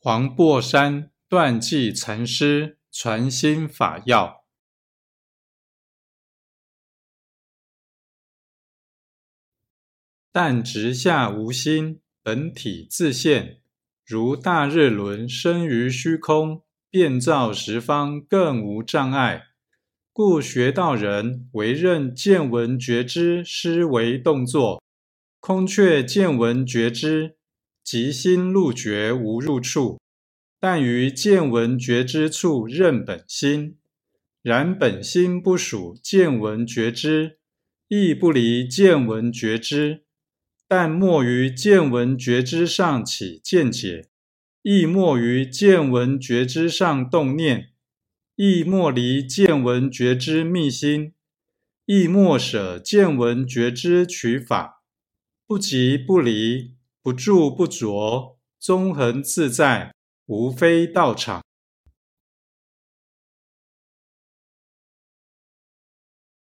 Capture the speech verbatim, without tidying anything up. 黄檗山断际禅师传心法要。但直下无心，本体自现，如大日轮生于虚空，遍照十方，更无障碍。故学道人唯认见闻觉知思维动作，空却见闻觉知，即心入觉无入处，但于见闻觉知处认本心。然本心不属见闻觉知，亦不离见闻觉知，但莫于见闻觉知上起见解，亦莫于见闻觉知上动念，亦莫离见闻觉知密心，亦莫舍见闻觉知取法，不即不离，不住不着，纵横自在，无非道场。